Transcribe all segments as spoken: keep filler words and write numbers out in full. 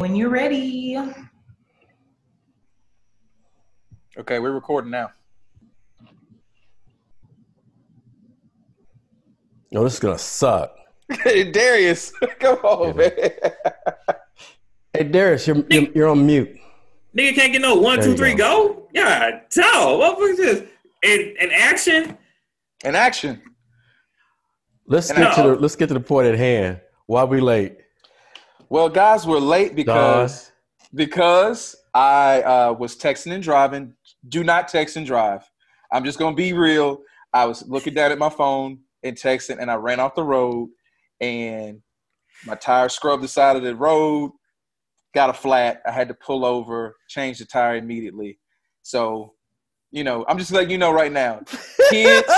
when you're ready. Okay, we're recording now. No, this is gonna suck. Hey, Darius, come on, yeah, man. Hey, Darius, you're, you're you're on mute. Nigga can't get no one, there two, three, go. go. Yeah, tell what was this? In in action. In action. Let's and get I, to the let's get to the point at hand. Why are we late? Well, guys, we're late because Dog. because I uh, was texting and driving. Do not text and drive. I'm just gonna be real. I was looking down at my phone and texting, and I ran off the road, and my tire scrubbed the side of the road, got a flat. I had to pull over, change the tire immediately. So, you know, I'm just letting you know right now, kids,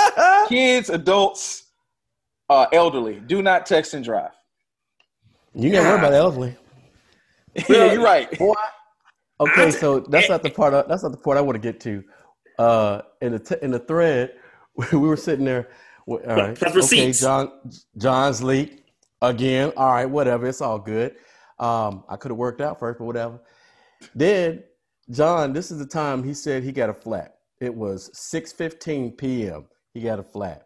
kids, adults, uh, elderly, do not text and drive. You never worry about the elderly. Yeah, you're right. Boy, okay, so that's not the part. I, that's not the part I want to get to. Uh, in the t- in the thread, we were sitting there. All right. Okay, John, John's leak again. All right, whatever. It's all good. Um, I could have worked out first, but whatever. Then, John, this is the time he said he got a flat. It was six fifteen p.m. He got a flat.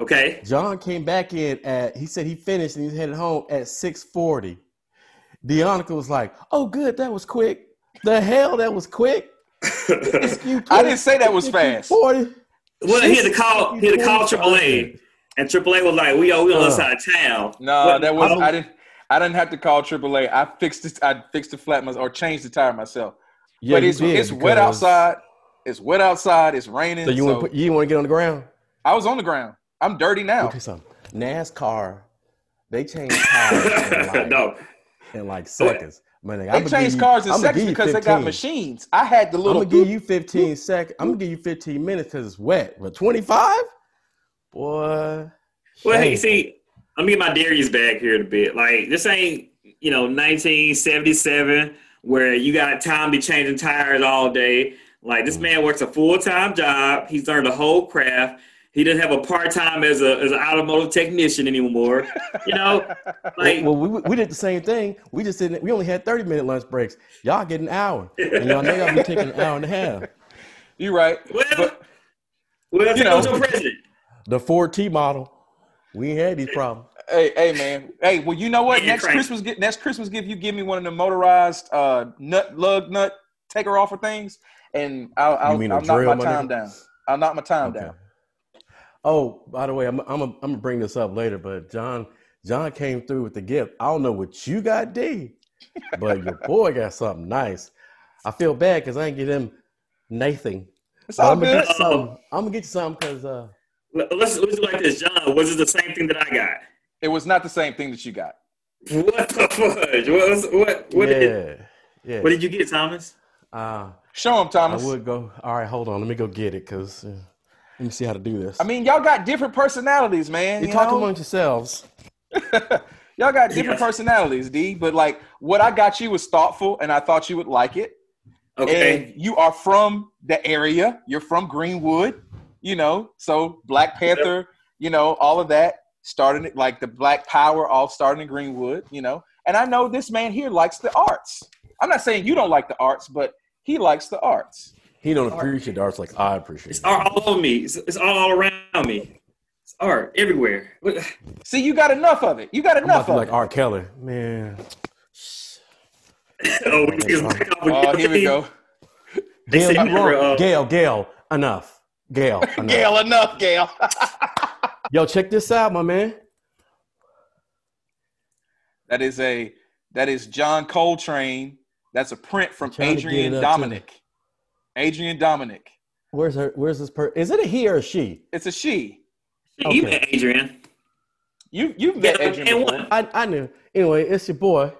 Okay. John came back in at, he said he finished and he headed home at six forty. Deonica was like, oh, good. That was quick. The hell, that was quick. I didn't say that was fast. forty Well, he had to call. He had to call triple A, and triple A was like, "We are we on the other side of town." No, what? that was I, I didn't. I didn't have to call triple A. I fixed it. I fixed the flat myself or changed the tire myself. Yeah, but it's did, it's wet outside. It's wet outside. It's raining. So you so want you want to get on the ground? I was on the ground. I'm dirty now. NASCAR, they change cars in like, no. in like seconds. Man, they I'm changed cars in seconds because they got machines. I had the little. I'm gonna give you fifteen seconds. I'm gonna give you fifteen minutes because it's wet. But twenty-five, boy. Well, hey, see, let me get my Darius back here in a bit. Like this ain't you know nineteen seventy-seven where you got time to be changing tires all day. Like this mm-hmm. man works a full-time job. He's learned a whole craft. He doesn't have a part-time as a as an automotive technician anymore, you know. Like, well, we we did the same thing. We just didn't. We only had thirty-minute lunch breaks. Y'all get an hour, and y'all know y'all be taking an hour and a half. You're right. Well, but, well, you know, your president. The Ford T model. We ain't had these problems. Hey, hey, man. Hey, well, you know what? Man, next crank. Christmas, get next Christmas gift. You give me one of the motorized uh, nut lug nut taker offer things, and I'll I'll, I'll knock my money? time down. I'll knock my time okay. down. Oh, by the way, I'm I'm a, I'm gonna bring this up later, but John John came through with the gift. I don't know what you got, D, but your boy got something nice. I feel bad because I ain't get him nothing. It's all I'm good. Gonna oh. I'm gonna get you something because uh. Let's let's do like this, John. Was it the same thing that I got? It was not the same thing that you got. What the fudge? What was, what what yeah. did yeah. What did you get, Thomas? Uh, Show him, Thomas. I would go. All right, hold on. Let me go get it because. Uh, Let me see how to do this. I mean, y'all got different personalities, man. You, you talk know? amongst yourselves. Y'all got different yeah. personalities, D. But, like, what I got you was thoughtful, and I thought you would like it. Okay. And you are from the area. You're from Greenwood, you know. So, Black Panther, yep. you know, all of that. Starting – like, the Black Power all starting in Greenwood, you know. And I know this man here likes the arts. I'm not saying you don't like the arts, but he likes the arts. He don't appreciate art. Art's like I appreciate it's it. Art all over me. It's, it's all around me. It's art everywhere. See, you got enough of it. You got enough I'm about to of like it. Like R. Kelly, man. oh, oh, here we go. Gail, you wrong. Uh, Gail, Gail, enough. Gail, enough. Gail, enough. Gail. Yo, check this out, my man. That is a that is John Coltrane. That's a print from Adrienne Domnick. Adrienne Domnick. Where's her? Where's this person? Is it a he or a she? It's a she. Okay. You met Adrienne. You you met yeah, Adrienne. I, I knew. Anyway, it's your boy.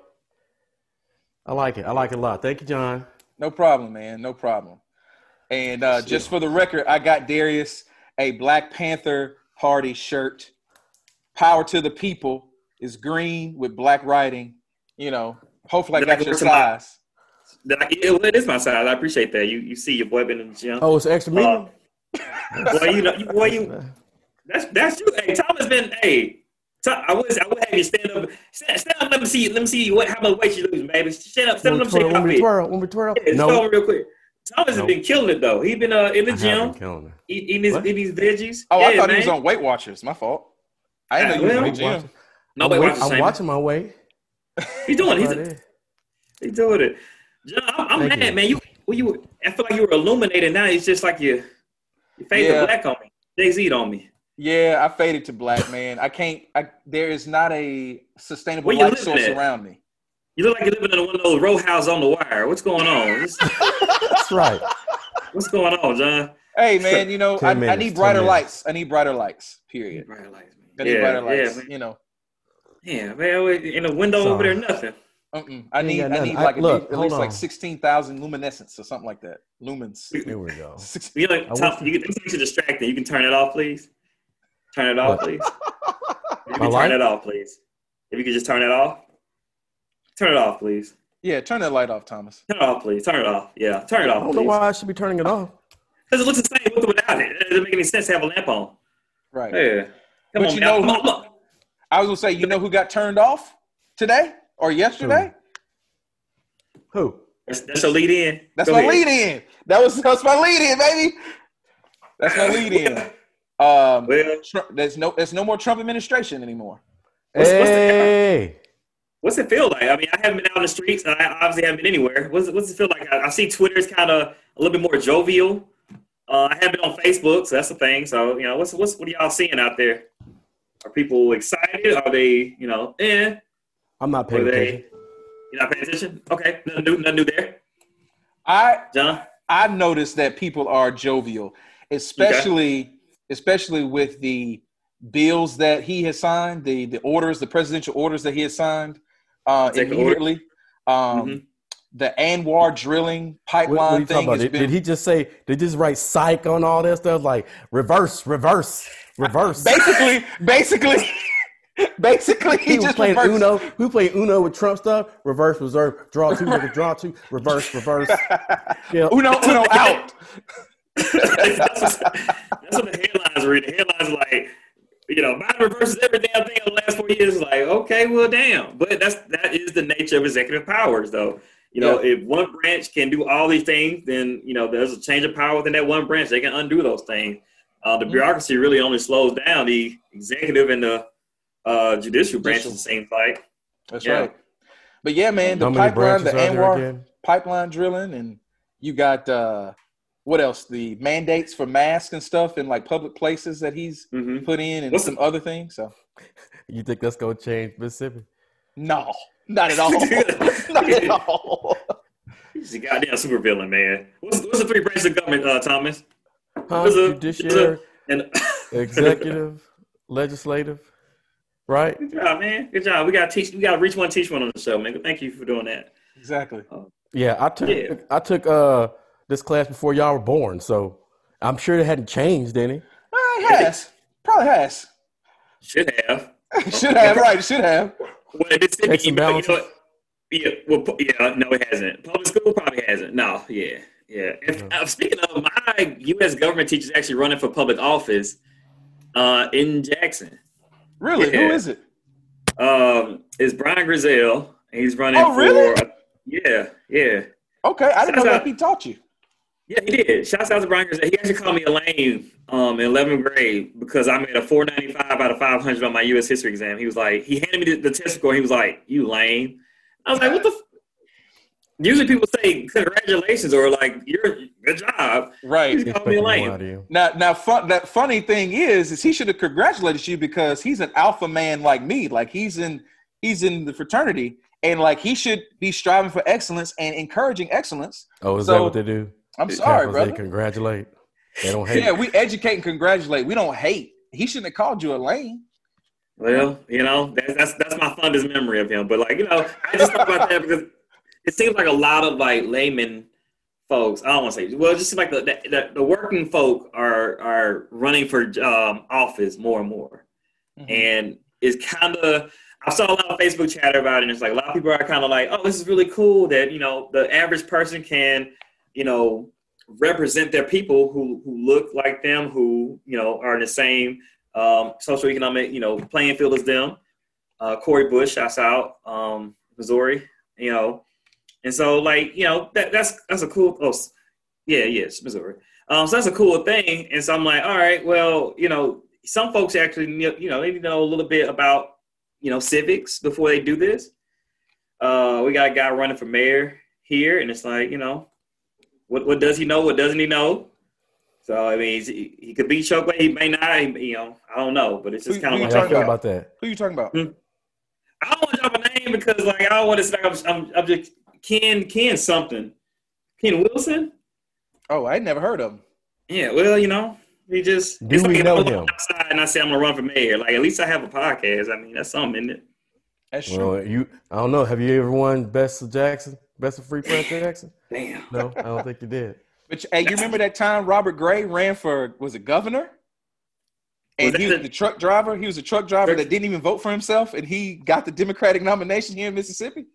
I like it. I like it a lot. Thank you, John. No problem, man. No problem. And uh, just for the record, I got Darius a Black Panther Party shirt. Power to the people is green with black writing. You know, hopefully I got your size. I, it is my size. I appreciate that. You you see your boy been in the gym. Oh, it's extra medium. Uh, boy, you know, you, boy, you. That's that's you. Hey, Thomas been. Hey, Talk, I was I would have you stand up. Stand, stand up. Let me see. Let me see what how much weight you losing, baby. Stand up. Stand up. Shake it off. When we twirl, when we twirl. Yeah, no. Nope. Real quick. Thomas nope. has been killing it though. He been uh, in the I gym, eating his, eating his veggies. Oh, yeah, I thought man. he was on Weight Watchers. My fault. I didn't I know you were in the gym. No, Weight Watchers. I'm watching my weight. He's doing it. He's, he's doing it. John, I'm, I'm mad, you. man. You, well, you. I feel like you were illuminated. Now it's just like you. You faded yeah. black on me. Jay Z on me. Yeah, I faded to black, man. I can't. I, there is not a sustainable light source at? around me. You look like you're living in one of those row houses on The Wire. What's going on? That's right. What's going on, John? Hey, man. You know, I, minutes, I need brighter lights. I need brighter lights. Period. Brighter lights. Man. I need yeah, brighter lights. Yeah, you know. Yeah, man. In the window so, over there, nothing. Mm-mm. I need, I need like I, look, at least on. like sixteen thousand luminescence or something like that. Lumens. There we go. You know, like, top, you, it's actually distracting. You can turn it off, please. Turn it off, please. You can turn it off, please. If you could just turn it off. Turn it off, please. Yeah, turn that light off, Thomas. Turn it off, please. Turn it off. Yeah, turn it off, please. I don't know why I should be turning it off. Because it looks the same with or without it. It doesn't make any sense to have a lamp on. Right. Yeah. Come on, man. Come on, look. I was going to say, you know who got turned off today or yesterday? Who? who? That's, that's your lead in. That's my lead in. That was, that's my lead in, baby. That's my lead in. Um, well, Trump, there's no, there's no more Trump administration anymore. What's, hey, what's it, what's it feel like? I mean, I haven't been out in the streets. And I obviously haven't been anywhere. What's, what's it feel like? I, I see Twitter's kind of a little bit more jovial. Uh, I haven't been on Facebook, so that's the thing. So you know, what's, what's, what are y'all seeing out there? Are people excited? Are they, you know? Eh. I'm not paying they, attention. You're not paying attention? Okay, nothing new, nothing new there. I, John, I noticed that people are jovial, especially. Okay. Especially with the bills that he has signed, the, the orders, the presidential orders that he has signed uh, immediately. Um, mm-hmm. The A N W R drilling pipeline what, what thing. About? Did, been, did he just say, did he just write psych on all that stuff? Like reverse, reverse, reverse. Basically, basically, basically. He, he was just playing reversed. Uno. Who played Uno with Trump stuff? Reverse, reserve, draw two, draw two, reverse, reverse. Yeah. Uno, Uno out. that's, what, that's what the headlines read. The headlines like, you know, Biden reverses every damn thing in the last four years. Like, okay, well, damn. But that's that is the nature of executive powers, though. You know, yeah. if one branch can do all these things, then you know there's a change of power within that one branch. They can undo those things. Uh, the bureaucracy really only slows down the executive and the uh, judicial branches. It seems like that's yeah. right. But yeah, man, the pipeline, the A N W R pipeline drilling, and you got. Uh, What else? The mandates for masks and stuff in like public places that he's mm-hmm. put in and What's some it? other things. So, you think that's going to change Mississippi? No, not at all. Not at all. He's a goddamn supervillain, man. What's, what's the three branches of government, uh, Thomas? Huh? A, judiciary, a, and executive, legislative, right? Good job, man. Good job. We got to teach. We got to reach one, teach one on the show, man. Thank you for doing that. Exactly. Uh, yeah, I took. Yeah. I took. Uh, this class before y'all were born, so I'm sure it hadn't changed any. Well, it has. Probably has. Should have. should have, right. Should have. Well, it's it, you know, you know, yeah, well, yeah, no, it hasn't. Public school probably hasn't. No, yeah, yeah. If, yeah. Uh, speaking of, my U S government teacher's actually running for public office uh, in Jackson. Really? Yeah. Who is it? Um, it's Brian Grizzell. He's running oh, for... Really? Uh, yeah, yeah. Okay, I didn't Shouts know that out. he taught you. Yeah, he did. Shouts out to Brian Grizzell. He actually called me a lame um, in eleventh grade because I made a four ninety-five out of five hundred on my U S history exam. He was like, he handed me the, the test score. He was like, you lame. I was like, what the f-? Usually people say congratulations or like, you're good job. Right. He called me a lame. Now, now fun, that funny thing is, is he should have congratulated you because he's an alpha man like me. Like he's in, he's in the fraternity. And, like, he should be striving for excellence and encouraging excellence. Oh, is so, that what they do? I'm the sorry, brother. They congratulate. They don't hate. Yeah, we educate and congratulate. We don't hate. He shouldn't have called you a lame. Well, you know, that's that's, that's my fondest memory of him. But, like, you know, I just thought about that because it seems like a lot of, like, laymen folks. I don't want to say. Well, it just seems like the, the, the working folk are, are running for um, office more and more. Mm-hmm. And it's kind of – I saw a lot of Facebook chatter about it, and it's like a lot of people are kind of like, oh, this is really cool that, you know, the average person can, you know, represent their people who, who look like them, who, you know, are in the same um, socioeconomic, you know, playing field as them. uh, Cori Bush, shouts out, um, Missouri, you know. And so, like, you know, that, that's that's a cool, oh, yeah, yes, Missouri. Um, so that's a cool thing. And so I'm like, all right, well, you know, some folks actually, you know, they know a little bit about, you know, civics before they do this. Uh, we got a guy running for mayor here, and it's like, you know, what what does he know? What doesn't he know? So, I mean, he, he could be choked, but he may not, he, you know, I don't know. But it's just kind of like, talking about that. Who you talking about? Hmm? I don't want to drop a name because, like, I don't want to say I'm, I'm, I'm just Ken, Ken something. Ken Wilson? Oh, I never heard of him. Yeah, well, you know, he just – it's like if I look outside and I say I'm going to run for mayor. Like, at least I have a podcast. I mean, that's something, isn't it? That's true. Well, you, I don't know. Have you ever won Best of Jackson? Best of Free Press Jackson? Damn. No, I don't think you did. But, hey, you remember that time Robert Gray ran for – was it governor? And was he was the, the truck driver. He was a truck driver that didn't even vote for himself, and he got the Democratic nomination here in Mississippi.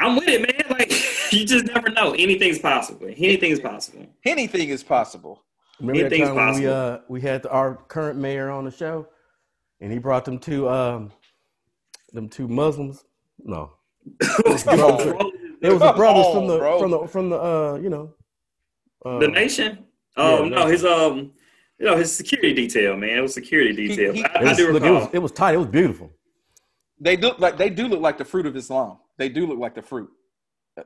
I'm with it, man. Like, you just never know. Anything's possible. Anything's possible. Anything is possible. Remember Anything's that time possible. We, uh, we had the, our current mayor on the show, and he brought them two, um, them two Muslims. No, it was, oh, it was the brothers oh, from the bro. from the from the uh, you know, uh, the nation. Oh yeah, no, his um. You know, his security detail, man. It was security detail. He, he, I, I do look, recall. It was, it was tight. It was beautiful. They do like they do look like the fruit of Islam. They do look like the fruit.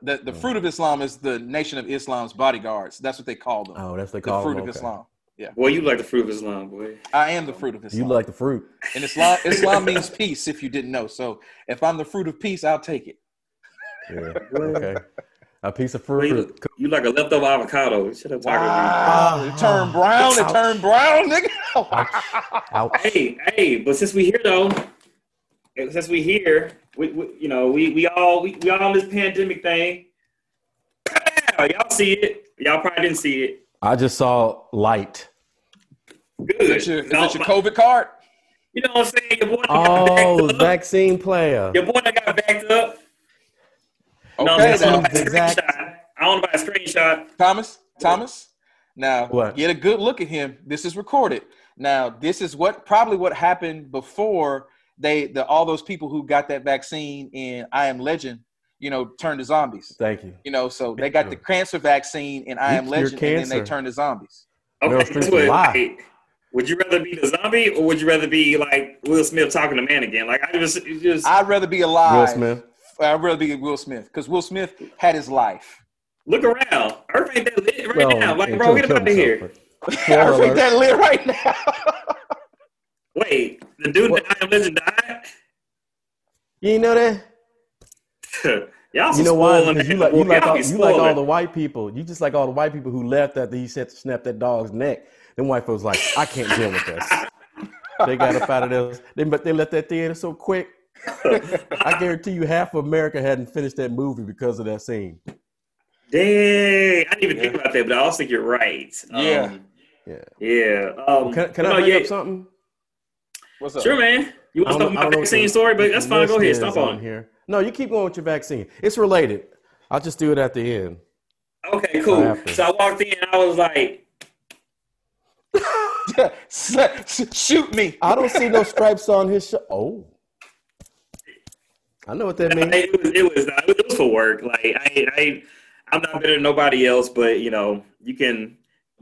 The the yeah. fruit of Islam is the Nation of Islam's bodyguards. That's what they call them. Oh, that's what they call them. The fruit them. of okay. Islam. Yeah. Well, you like the fruit of Islam, boy. I am the fruit of Islam. You like the fruit. And Islam Islam means peace, if you didn't know. So if I'm the fruit of peace, I'll take it. Yeah. Okay. A piece of fruit. Well, you, you like a leftover avocado. Shut up, wow. It turned brown. It turned brown, nigga. Ouch. Ouch. Hey, hey, but since we here though, since we here, we, we you know we we all we, we all on this pandemic thing. Y'all see it? Y'all probably didn't see it. I just saw light. Good. Is that your, is no, that your COVID card? You know what I'm saying? Your boy oh, got vaccine up. player. Your boy that got backed up. Okay, no, exactly. I want to buy a screenshot. Thomas, Thomas. Now, what? Get a good look at him. This is recorded. Now, this is what probably what happened before they the all those people who got that vaccine in I Am Legend, you know, turned to zombies. Thank you. You know, so they got the cancer vaccine in I Am Legend, and then they turned to zombies. Okay, so wait, would you rather be the zombie or would you rather be like Will Smith talking to man again? Like I just, just I'd rather be alive. Will Smith. I'd rather be Will Smith because Will Smith had his life. Look around. Earth ain't that lit right well, now. Like, bro, get out of here. Earth ain't that lit right now. Wait, the dude what? that I Am Legend died? You ain't know that? Y'all you know why? You, you like, you like, all, you like all the white people. You just like all the white people who left after he said to snap that dog's neck. Them white folks like, I can't deal with this. They got up out of those. They, they left that theater so quick. I guarantee you half of America hadn't finished that movie because of that scene. Dang, I didn't even yeah. think about that, but I also think you're right. Um, yeah. Yeah. Yeah. Um, can can I bring yeah. up something? What's up? Sure, man. You want to talk about my vaccine story, but that's fine. Go ahead. Stop on. on here. No, you keep going with your vaccine. It's related. I'll just do it at the end. Okay, cool. After. So I walked in and I was like, shoot me. I don't see no stripes on his shirt. Oh. I know what that means. It was, it was, it was for work. Like I, I, I'm not better than nobody else, but you know, you can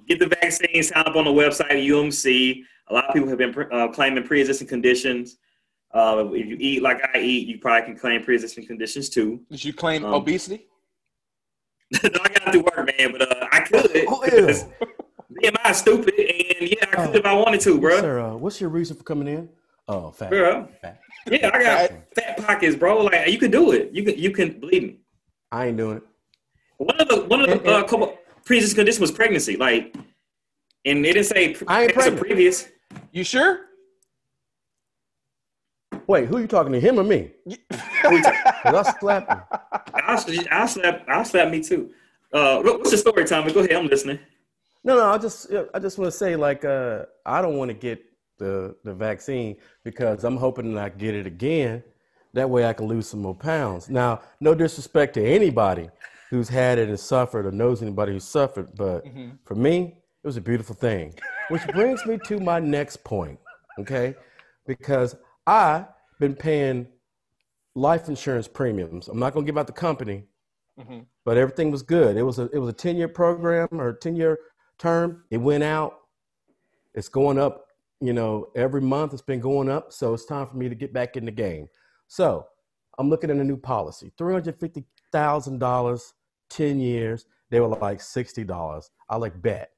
get the vaccine, sign up on the website of U M C. A lot of people have been uh, claiming pre-existing conditions. Uh, if you eat like I eat, you probably can claim pre-existing conditions too. Did you claim um, obesity? No, I got to work, man, but uh, I could. Oh, me and I stupid, and yeah, I could oh, if I wanted to, bro. Sir, uh, what's your reason for coming in? Oh, fat. Girl. Fat. Yeah, I got fat. fat pockets, bro. Like you can do it. You can. You can believe me. I ain't doing it. One of the one of the and, uh, and, couple previous condition was pregnancy. Like, and it didn't say I ain't pregnant. Previous. You sure? Wait, who are you talking to? Him or me? I slapped him. I, I slapped. I slapped me too. Uh, what's the story, Tommy? Go ahead. I'm listening. No, no. I just. I just want to say, like, uh, I don't want to get. the the vaccine because I'm hoping that I get it again. That way I can lose some more pounds. Now, no disrespect to anybody who's had it and suffered or knows anybody who suffered, but mm-hmm. for me, it was a beautiful thing. Which brings me to my next point, okay? Because I've been paying life insurance premiums. I'm not going to give out the company, mm-hmm. but everything was good. It was a, it was a ten year program or ten year term. It went out. It's going up, you know, every month it's been going up. So it's time for me to get back in the game. So I'm looking at a new policy, three hundred fifty thousand dollars, ten years. They were like sixty dollars. I like bet,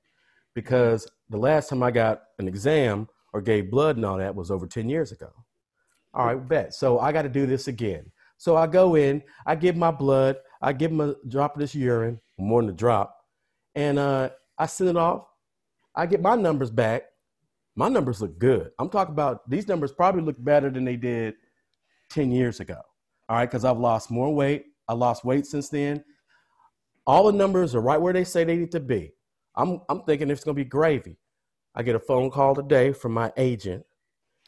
because the last time I got an exam or gave blood and all that was over ten years ago. All right, bet. So I got to do this again. So I go in, I give my blood, I give them a drop of this urine, more than a drop, and uh, I send it off. I get my numbers back. My numbers look good. I'm talking about these numbers probably look better than they did ten years ago. All right, because I've lost more weight. I lost weight since then. All the numbers are right where they say they need to be. I'm I'm thinking it's going to be gravy. I get a phone call today from my agent.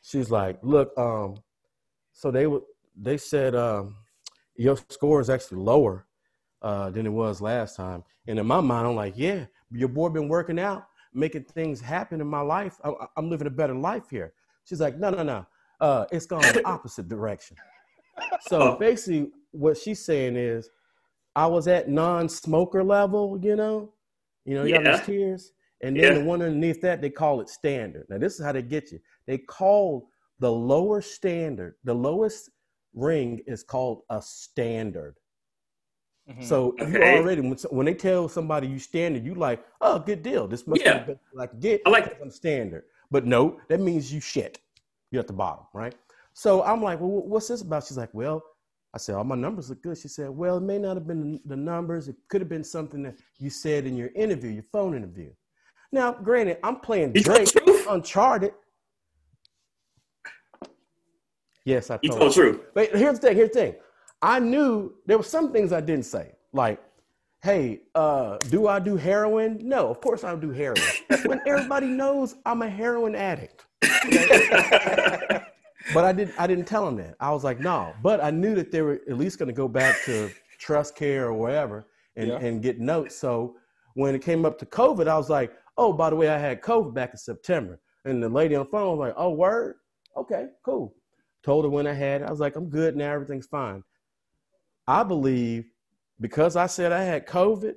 She's like, look, um, so they w- they said um, your score is actually lower uh, than it was last time. And in my mind, I'm like, yeah, your boy been working out, making things happen in my life. I- I'm living a better life here. She's like, no, no, no. Uh, it's going the opposite direction. So basically what she's saying is I was at non-smoker level, you know, you know, you yeah. got those tears. And then yeah. the one underneath that, they call it standard. Now, this is how they get you. They call the lower standard, the lowest ring is called a standard. Mm-hmm. So okay. you already, when, when they tell somebody you standard, you like, oh, good deal. This must yeah. be like get I like I'm standard. But no, that means you shit. You're at the bottom, right? So I'm like, well, what's this about? She's like, well, I said, all my numbers look good. She said, well, it may not have been the numbers. It could have been something that you said in your interview, your phone interview. Now, granted, I'm playing Drake, Uncharted. Yes, I told you. You told true. But here's the thing, here's the thing. I knew there were some things I didn't say. Like, hey, uh, do I do heroin? No, of course I don't do heroin. When everybody knows I'm a heroin addict. Okay? But I didn't I didn't tell him that. I was like, no. But I knew that they were at least going to go back to Trust Care or wherever and, yeah. and get notes. So when it came up to COVID, I was like, oh, by the way, I had COVID back in September. And the lady on the phone was like, oh, word? Okay, cool. Told her when I had it. I was like, I'm good now. Everything's fine. I believe because I said I had COVID,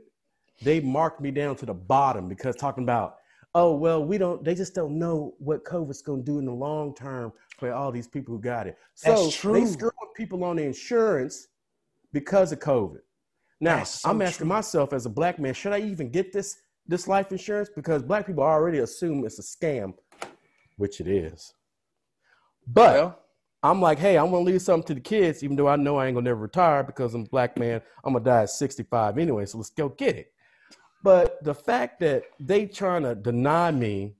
they marked me down to the bottom because talking about, oh, well, we don't, they just don't know what COVID's going to do in the long term for all these people who got it. So they screwing people on the insurance because of COVID. Now, so I'm asking true. myself as a black man, should I even get this this life insurance? Because black people already assume it's a scam, which it is. But well, I'm like, hey, I'm going to leave something to the kids, even though I know I ain't going to never retire because I'm a black man. I'm going to die at sixty-five anyway, so let's go get it. But the fact that they trying to deny me,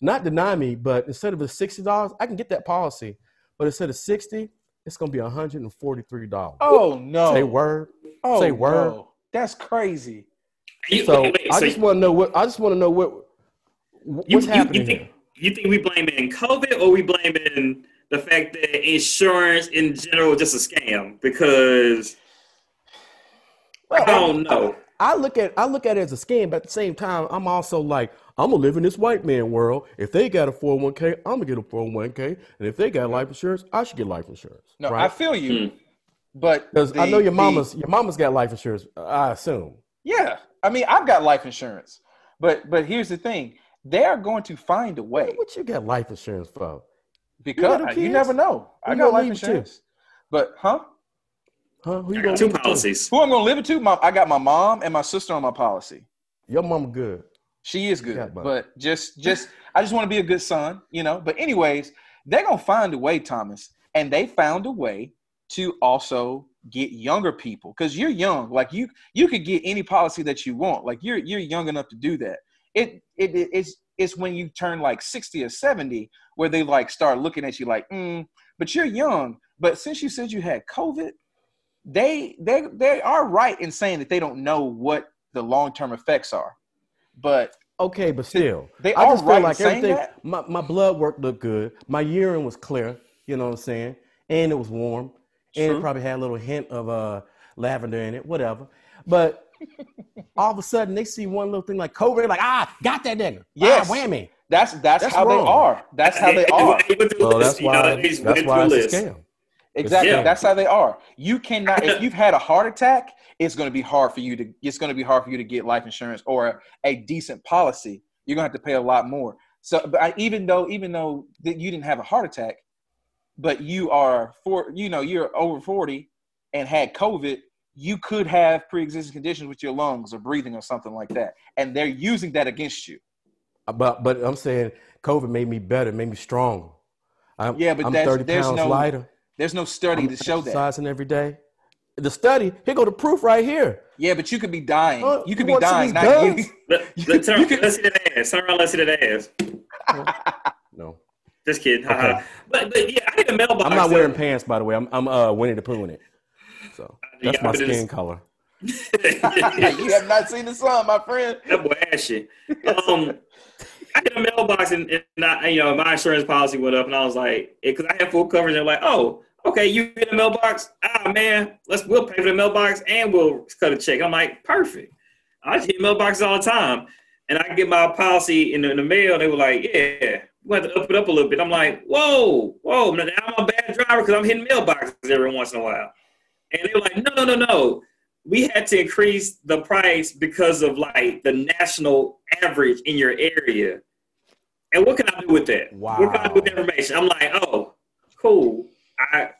not deny me, but instead of the sixty dollars, I can get that policy. But instead of sixty dollars, it's going to be one hundred forty-three dollars. Oh, no. Say word. Oh, say word. No. That's crazy. You, so wait, wait, I so just want to know what I just want to know what what's you, happening. You think, here. You think we blame it in COVID or we blame it in the fact that insurance in general is just a scam? Because well, I don't I, know. I, I look at I look at it as a scam, but at the same time, I'm also like, I'm gonna live in this white man world. If they got a four oh one k, I'm gonna get a four oh one k, and if they got life insurance, I should get life insurance. No, right? I feel you. Hmm. But the, I know your mama's the, your mama's got life insurance, I assume. Yeah, I mean, I've got life insurance, but but here's the thing: they are going to find a way. What you got life insurance for? Because you, you never know. Who I got life insurance, to? But huh? Huh? Who you got two policies? To? Who I'm gonna live it to? My, I got my mom and my sister on my policy. Your mama good. She is good, yeah, but. but just just I just want to be a good son, you know. But anyways, they're gonna find a way, Thomas, and they found a way to also get younger people, because you're young. Like you, you could get any policy that you want. Like you're you're young enough to do that. It it, it it's it's when you turn like sixty or seventy where they like start looking at you like, mm, but you're young. But since you said you had COVID, they they they are right in saying that they don't know what the long term effects are. But okay, but still, they I are just right feel like in everything, saying that. My my blood work looked good. My urine was clear. You know what I'm saying? And it was warm. And True. It probably had a little hint of uh, lavender in it, whatever. But all of a sudden, they see one little thing like COVID, like, ah, got that nigga. Yes. Ah, whammy. That's, that's, that's how wrong. They are. That's how they are. Well, that's why, that's why it's a scam. Exactly. Yeah. That's how they are. You cannot, if you've had a heart attack, it's going to be hard for you to, it's going to be hard for you to get life insurance or a decent policy. You're going to have to pay a lot more. So but I, even though, even though that you didn't have a heart attack, but you are for, you know, you're over forty and had COVID, you could have pre-existing conditions with your lungs or breathing or something like that. And they're using that against you. But, but I'm saying COVID made me better, made me strong. I'm, yeah, but I'm that's, thirty there's pounds no, lighter. There's no study I'm to show that. Exercising every day. The study, here go the proof right here. Yeah, but you could be dying. Uh, you could you be dying. Not you. Let, let's, turn, could, let's see that ass. Turn around, let's see that ass. No. Just kidding. Okay. But, but yeah, I need a mailbox. I'm not so. wearing pants, by the way. I'm, I'm uh, Winnie the Pooh in it. So that's yeah, my skin is... color. You have not seen the sun, my friend. That boy ashy. Um, I hit a mailbox and, and I, you know, my insurance policy went up, and I was like, because I had full coverage. I'm like, oh, okay, you hit a mailbox. Ah, man, let's we'll pay for the mailbox and we'll cut a check. I'm like, perfect. I hit mailboxes all the time, and I get my policy in the, in the mail. They were like, yeah, we have to up it up a little bit. I'm like, whoa, whoa. Now I'm a bad driver because I'm hitting mailboxes every once in a while. And they were like, no, no, no, no. We had to increase the price because of like the national average in your area. And what can I do with that? Wow. What can I do with that information? I'm like, oh, cool. I,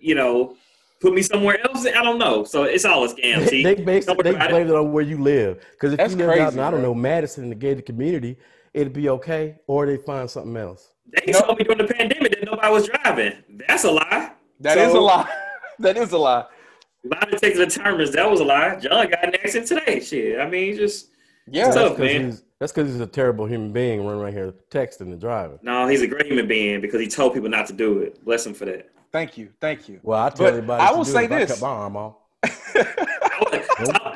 you know, put me somewhere else. I don't know. So it's all a scam. They, they based, they blame it on where you live. Because if That's you live crazy, out in, I don't know, Madison in the gated community, it'd be okay. Or they find something else. They nope. told me during the pandemic that nobody was driving. That's a lie. That so, is a lie. That is a lie. A lot of Texas determinants, that was a lie. John got an accident today. Shit. I mean, just yeah. It's tough, man. That's because he's a terrible human being running right here texting and driving. No, he's a great human being because he told people not to do it. Bless him for that. Thank you. Thank you. Well, I tell but everybody I will to do say it, this. I cut my arm off.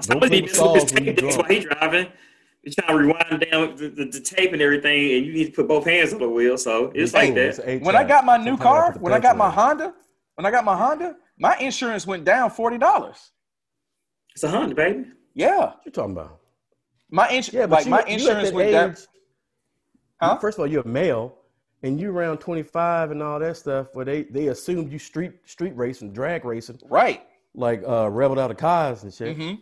Somebody missed his tape. That's why he's driving. You're trying to rewind down the, the, the tape and everything, and you need to put both hands on the wheel. So it's like that. It's when I got my new Sometimes car, when I got my Honda, when I got my Honda, my insurance went down forty dollars. It's a hundred, baby. Yeah. What you talking about? My, ins- yeah, like you, my insurance went age, down. Huh? First of all, you're a male, and you're around twenty-five and all that stuff, but they, they assumed you street street racing, drag racing. Right. Like uh, rebeled out of cars and shit. Mm-hmm.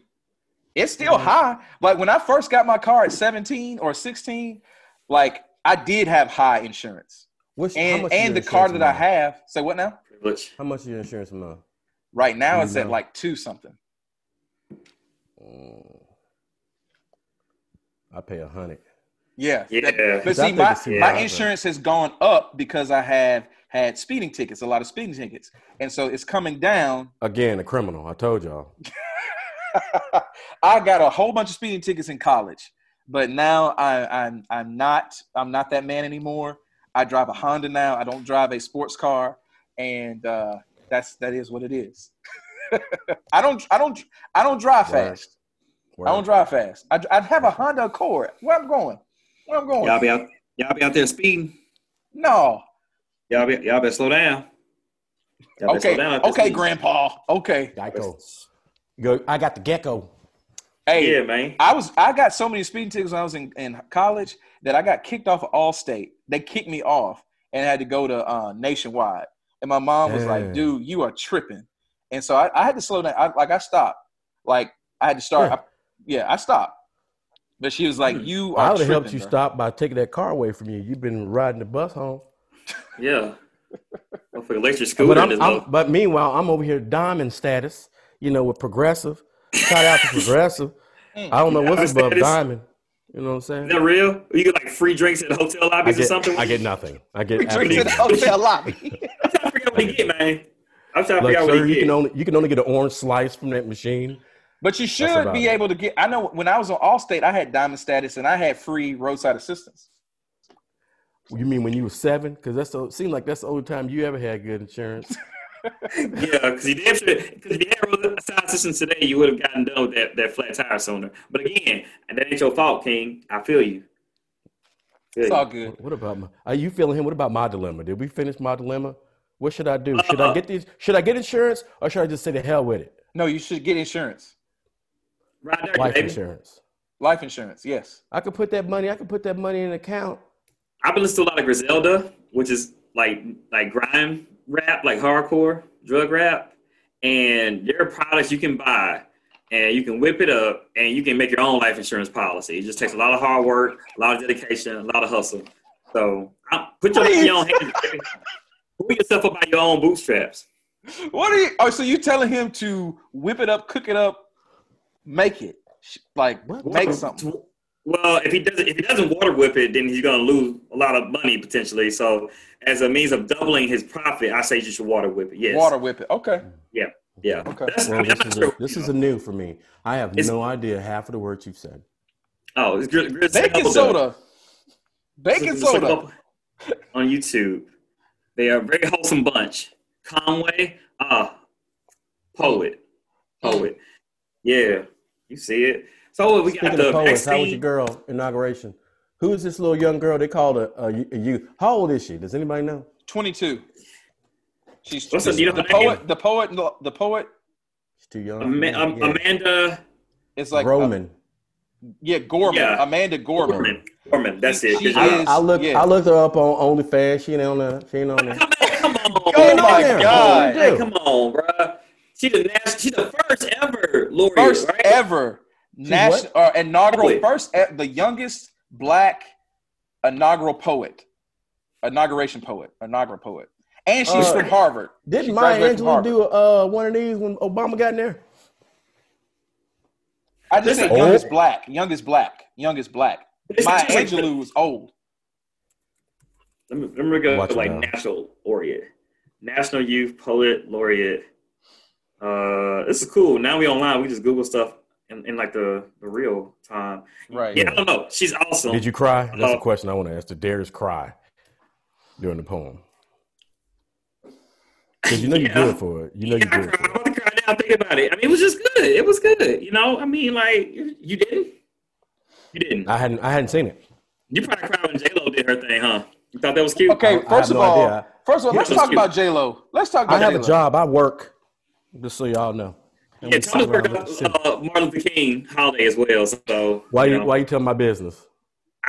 It's still mm-hmm. high. Like when I first got my car at seventeen or sixteen, like I did have high insurance. What's, and how much and the car that now? I have. Say what now? Privilege. How much is your insurance a month? Right now, it's know. at like two something. Mm. I pay a hundred. Yeah. yeah. That, but see, my, my insurance has gone up because I have had speeding tickets, a lot of speeding tickets. And so it's coming down. Again, a criminal. I told y'all. I got a whole bunch of speeding tickets in college, but now I, I'm, I'm not, I'm not that man anymore. I drive a Honda now. I don't drive a sports car. And, uh, That's that is what it is. I don't I don't I don't drive Word. fast. Word. I don't drive fast. I I have a Honda Accord. Where I'm going? Where I'm going? Y'all be out y'all be out there speeding? No. Y'all be y'all better slow down. Y'all okay, slow down okay, speed. Grandpa. Okay. Gecko. Go. I got the gecko. Hey, yeah, man. I was I got so many speeding tickets when I was in, in college that I got kicked off of Allstate. They kicked me off and I had to go to uh, Nationwide. And my mom was Damn. like, dude, you are tripping. And so I, I had to slow down. I, like, I stopped. Like, I had to start. Yeah, I, yeah, I stopped. But she was like, you are I would have helped you bro. stop by taking that car away from you. You've been riding the bus home. Yeah. Hopefully, electric scooter. But, I'm, I'm, but meanwhile, I'm over here diamond status, you know, with Progressive. Shout out to Progressive. I don't know what's above status. Diamond. You know what I'm saying? Is that real? You get like free drinks at hotel lobbies get, or something? I get nothing. I get free drinks at the hotel lobby. I'm trying to figure out what you get, man. I'm trying to Look, figure out what sir, you get. Can only, you can only get an orange slice from that machine. But you should be it. able to get – I know when I was on Allstate, I had diamond status, and I had free roadside assistance. You mean when you were seven? Because that's the, it seemed like that's the only time you ever had good insurance. Yeah, because if you had roadside assistance today, you would have gotten done with that, that flat tire sooner. But again, and that ain't your fault, King. I feel you. Feel it's you. all good. What, what about my, are you feeling him? What about my dilemma? Did we finish my dilemma? What should I do? Uh-huh. Should I get these? Should I get insurance, or should I just say the hell with it? No, you should get insurance. Right there, life baby. insurance. Life insurance. Yes, I could put that money. I could put that money in an account. I've been listening to a lot of Griselda, which is like like grime rap, like hardcore. drug rap, and there are products you can buy and you can whip it up and you can make your own life insurance policy. It just takes a lot of hard work, a lot of dedication, a lot of hustle. So put your, you... your own hands. Pull yourself up by your own bootstraps. What are you? Oh, so you telling him to whip it up, cook it up, make it, like what? make something. Well, if he doesn't, if he doesn't water whip it, then he's gonna lose a lot of money potentially. So, as a means of doubling his profit, I say you should water whip it. Yes. Water whip it. Okay. Yeah. Yeah. Okay. That's, well, I mean, this, is a, this is a new for me. I have it's, no idea half of the words you've said. Oh, it's gr- gr- baking soda. Baking soda on YouTube. They are a very wholesome bunch. Conway, ah, uh, poet, poet. Yeah, you see it. So we got Speaking the poets, how was your girl inauguration? Who is this little young girl they called a, a, a you? How old is she? Does anybody know? twenty-two. She's What's the, you know the poet. The poet. The poet. She's too young. Am- um, yeah. Amanda. It's like Roman. A, yeah, Gorman. Yeah. Amanda Gorman. Gorman. Gorman. That's it. She, she I, is, I looked. Yeah. I looked her up on OnlyFans. She ain't on there. She ain't on there. Come on! Oh my there. God! Hey, come on, bro. She the national, she the first ever laureate, first right? ever national or uh, inaugural poet. first e- the youngest black inaugural poet, inauguration poet, inaugural poet, and she's uh, from Harvard. Didn't Maya Angelou do uh, one of these when Obama got in there? I just said youngest old? black, youngest black, youngest black. Maya Angelou was old. Let me, let me go Watch to like national laureate, national youth poet laureate. Uh, this is cool. Now we online. We just Google stuff in, in like the, the real time. Right. Yeah, yeah. I don't know. She's awesome. Did you cry? That's uh, a question I want to ask. Did Darius cry during the poem? Because you know yeah. you're good for it. You know yeah, you're good. I cried. I'm about to cry now. Think about it. I mean, it was just good. It was good. You know. I mean, like you didn't. You didn't. I hadn't. I hadn't seen it. You probably cried when J Lo did her thing, huh? You thought that was cute? Okay, first of no all, idea. first of all, let's talk cute. about J Lo. Let's talk about J Lo. I have J-Lo. a job. I work, just so y'all know. And yeah, Thomas Price uh, Martin Luther King holiday as well. So why you, you know. why you telling my business?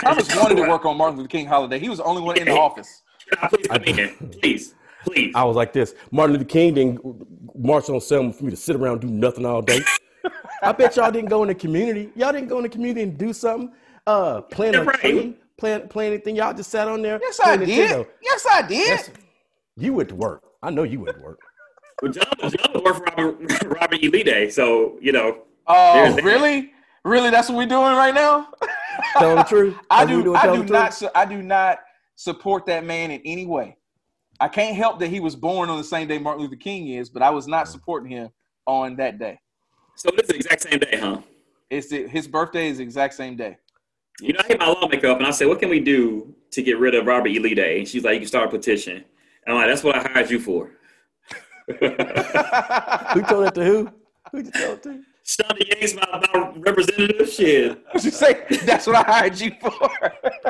Thomas wanted to work on Martin Luther King holiday. He was the only one in the office. Please, I mean, please, please. I was like this. Martin Luther King didn't march on Selma for me to sit around and do nothing all day. I bet y'all didn't go in the community. Y'all didn't go in the community and do something. Uh, plant a right. tree. Play, play anything? Y'all just sat on there. Yes, I did. Nintendo. Yes, I did. Yes, you went to work. I know you went to work. Well, John, John worked for Robert, Robert E. Lee Day, so you know. Oh, uh, really? Really? That's what we're doing right now? Tell the truth. I do. Doing, I do not. Su- I do not support that man in any way. I can't help that he was born on the same day Martin Luther King is, but I was not supporting him on that day. So this is the exact same day, huh? It's the, his birthday is the exact same day. You know, I hit my lawmaker up and I said, what can we do to get rid of Robert E. Lee Day? And she's like, you can start a petition. And I'm like, that's what I hired you for. Who told it to who? Who you told it to? Sonny Yates, my, my representative. Shit. What you say? That's what I hired you for.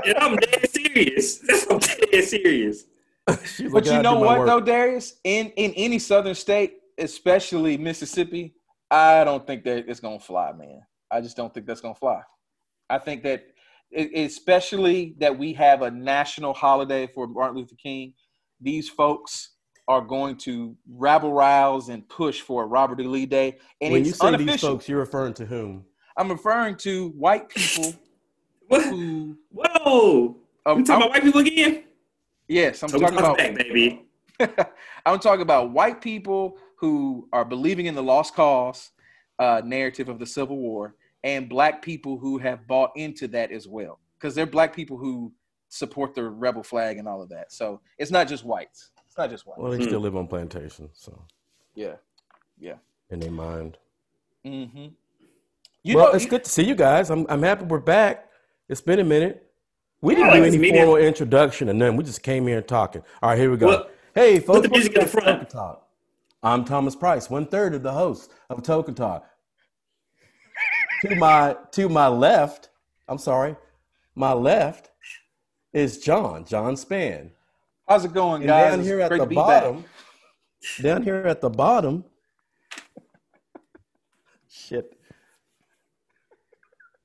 And I'm dead serious. I'm dead serious. But you know what, work. though, Darius? In, in any southern state, especially Mississippi, I don't think that it's going to fly, man. I just don't think that's going to fly. I think that – especially that we have a national holiday for Martin Luther King, these folks are going to rabble rouse and push for a Robert E. Lee Day. And when you say unofficial. These folks, you're referring to whom? I'm referring to white people. who, Whoa! Um, you talking I'm, about white people again? Yes, I'm so talking about back, baby. I'm talking about white people who are believing in the lost cause uh, narrative of the Civil War. And black people who have bought into that as well, because they're black people who support the rebel flag and all of that. So it's not just whites. It's not just whites. Well, they still mm. live on plantations, so yeah, yeah. In their mind. Mm-hmm. You well, know, it's you... good to see you guys. I'm I'm happy we're back. It's been a minute. We didn't yeah, do any formal introduction and nothing. We just came here and talking. All right, here we go. Well, hey, folks. The music in the front. Talk. I'm Thomas Price, one third of the host of Token Talk. To my to my left, I'm sorry, my left is John, John Span. How's it going, and guys? Down here at the bottom, back. down here at the bottom, shit,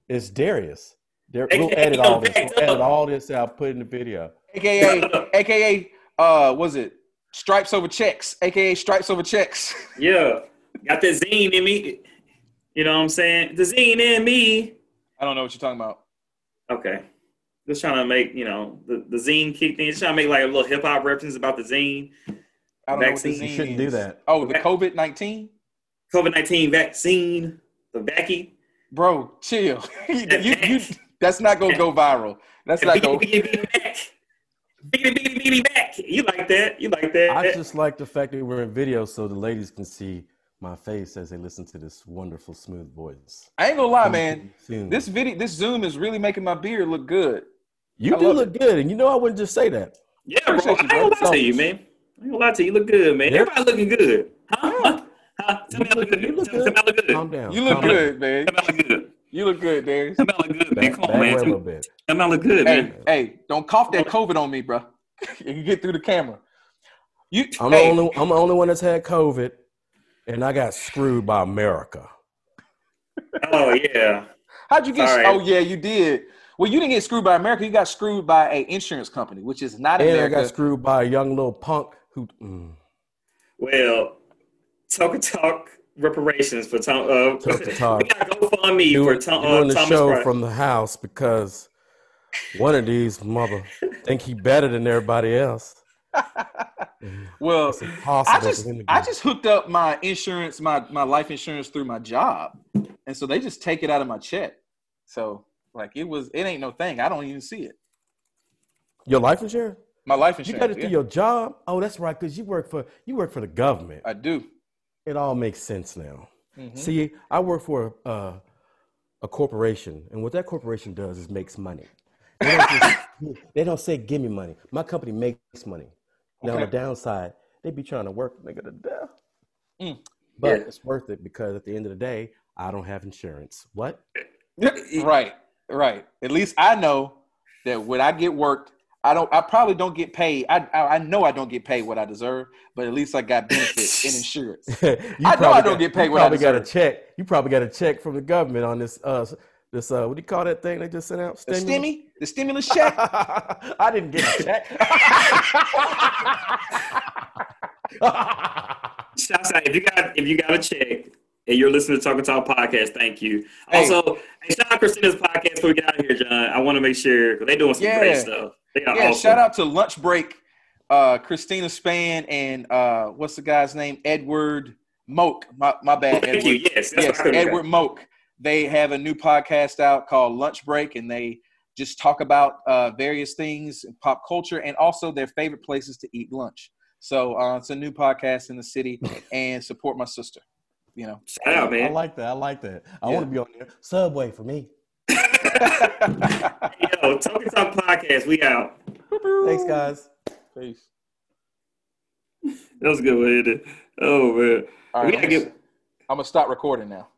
is Darius. Dar- we'll edit all this. We'll edit all this out, put in the video. A K A, A K A, uh, was it Stripes over checks, aka stripes over checks. Yeah, got the zine in me. You know what I'm saying? The zine in me. I don't know what you're talking about. Okay, just trying to make you know the, the zine kick thing. Just trying to make like a little hip hop reference about the zine. I don't vaccine. know what the zine you shouldn't is. do that. Oh, the COVID nineteen. COVID nineteen vaccine. The vacky. Bro, chill. you, you, you, that's not gonna go viral. That's not gonna. Beady, beady, beady back. You like that? You like that? I just like the fact that we're in video so the ladies can see my face as they listen to this wonderful, smooth voice. I ain't gonna lie, man. This video, this Zoom is really making my beard look good. You I do look it. good, and you know I wouldn't just say that. Yeah, bro. I ain't gonna lie to you, man. I ain't gonna lie to you. You look good, man. Yeah. Everybody looking good. Huh? Huh? Tell me I look good. You look good. Tell me I look good. Calm down. You look Calm good, down. man. Tell me I look good. You look good, Darius. That look good, man. Back, Come on, man. Tell me I look good, hey, man. Hey, don't cough that COVID on me, bro. You get through the camera. You, I'm, hey. the only, I'm the only one that's had COVID, and I got screwed by America. Oh, yeah. How'd you get right. – oh, yeah, you did. Well, you didn't get screwed by America. You got screwed by an insurance company, which is not and America. And I got screwed by a young little punk who mm. – Well, talk and talk. Reparations for Tom. Uh, we gotta go fund me for Tom, uh, Thomas Price. Doing the show from the house because one of these mother think he better than everybody else. Well, I just I just hooked up my insurance, my my life insurance through my job, and so they just take it out of my check. So like it was, it ain't no thing. I don't even see it. Your life insurance? My life insurance. You got it through yeah. your job? Oh, that's right, because you work for you work for the government. I do. It all makes sense now. Mm-hmm. See, I work for a, uh, a corporation, and what that corporation does is makes money. They don't, just, they don't say, give me money. My company makes money. Now, okay. on the downside, they be trying to work nigga to death. Mm. But yeah. it's worth it because at the end of the day, I don't have insurance. What? Right, right. At least I know that when I get worked, I don't. I probably don't get paid. I, I I know I don't get paid what I deserve, but at least I got benefits and insurance. I know got, I don't get paid what I deserve. You probably got a check. You probably got a check from the government on this. Uh, this uh, what do you call that thing they just sent out? Stimulus? The stimmy? The stimulus check? I didn't get a check. Shouts out if you got if you got a check and you're listening to Talking Talk Podcast. Thank you. Hey. Also, hey, shout out Christina's podcast before we get out of here, John. I want to make sure because they're doing some yeah. great stuff. Yeah, awesome. Shout out to Lunch Break, uh, Christina Span, and uh, what's the guy's name? Edward Moak. My, my bad, Edward. You. Yes, yes Edward about. Moak. They have a new podcast out called Lunch Break, and they just talk about uh, various things, pop culture, and also their favorite places to eat lunch. So uh, it's a new podcast in the city, and support my sister. You know, shout out, man. I like that. I like that. I yeah. want to be on there. Subway for me. Yo, Token Talk Podcast, we out. Thanks, guys. Peace. That was a good way to. Oh man, right, we gotta I'm, get... I'm gonna stop recording now.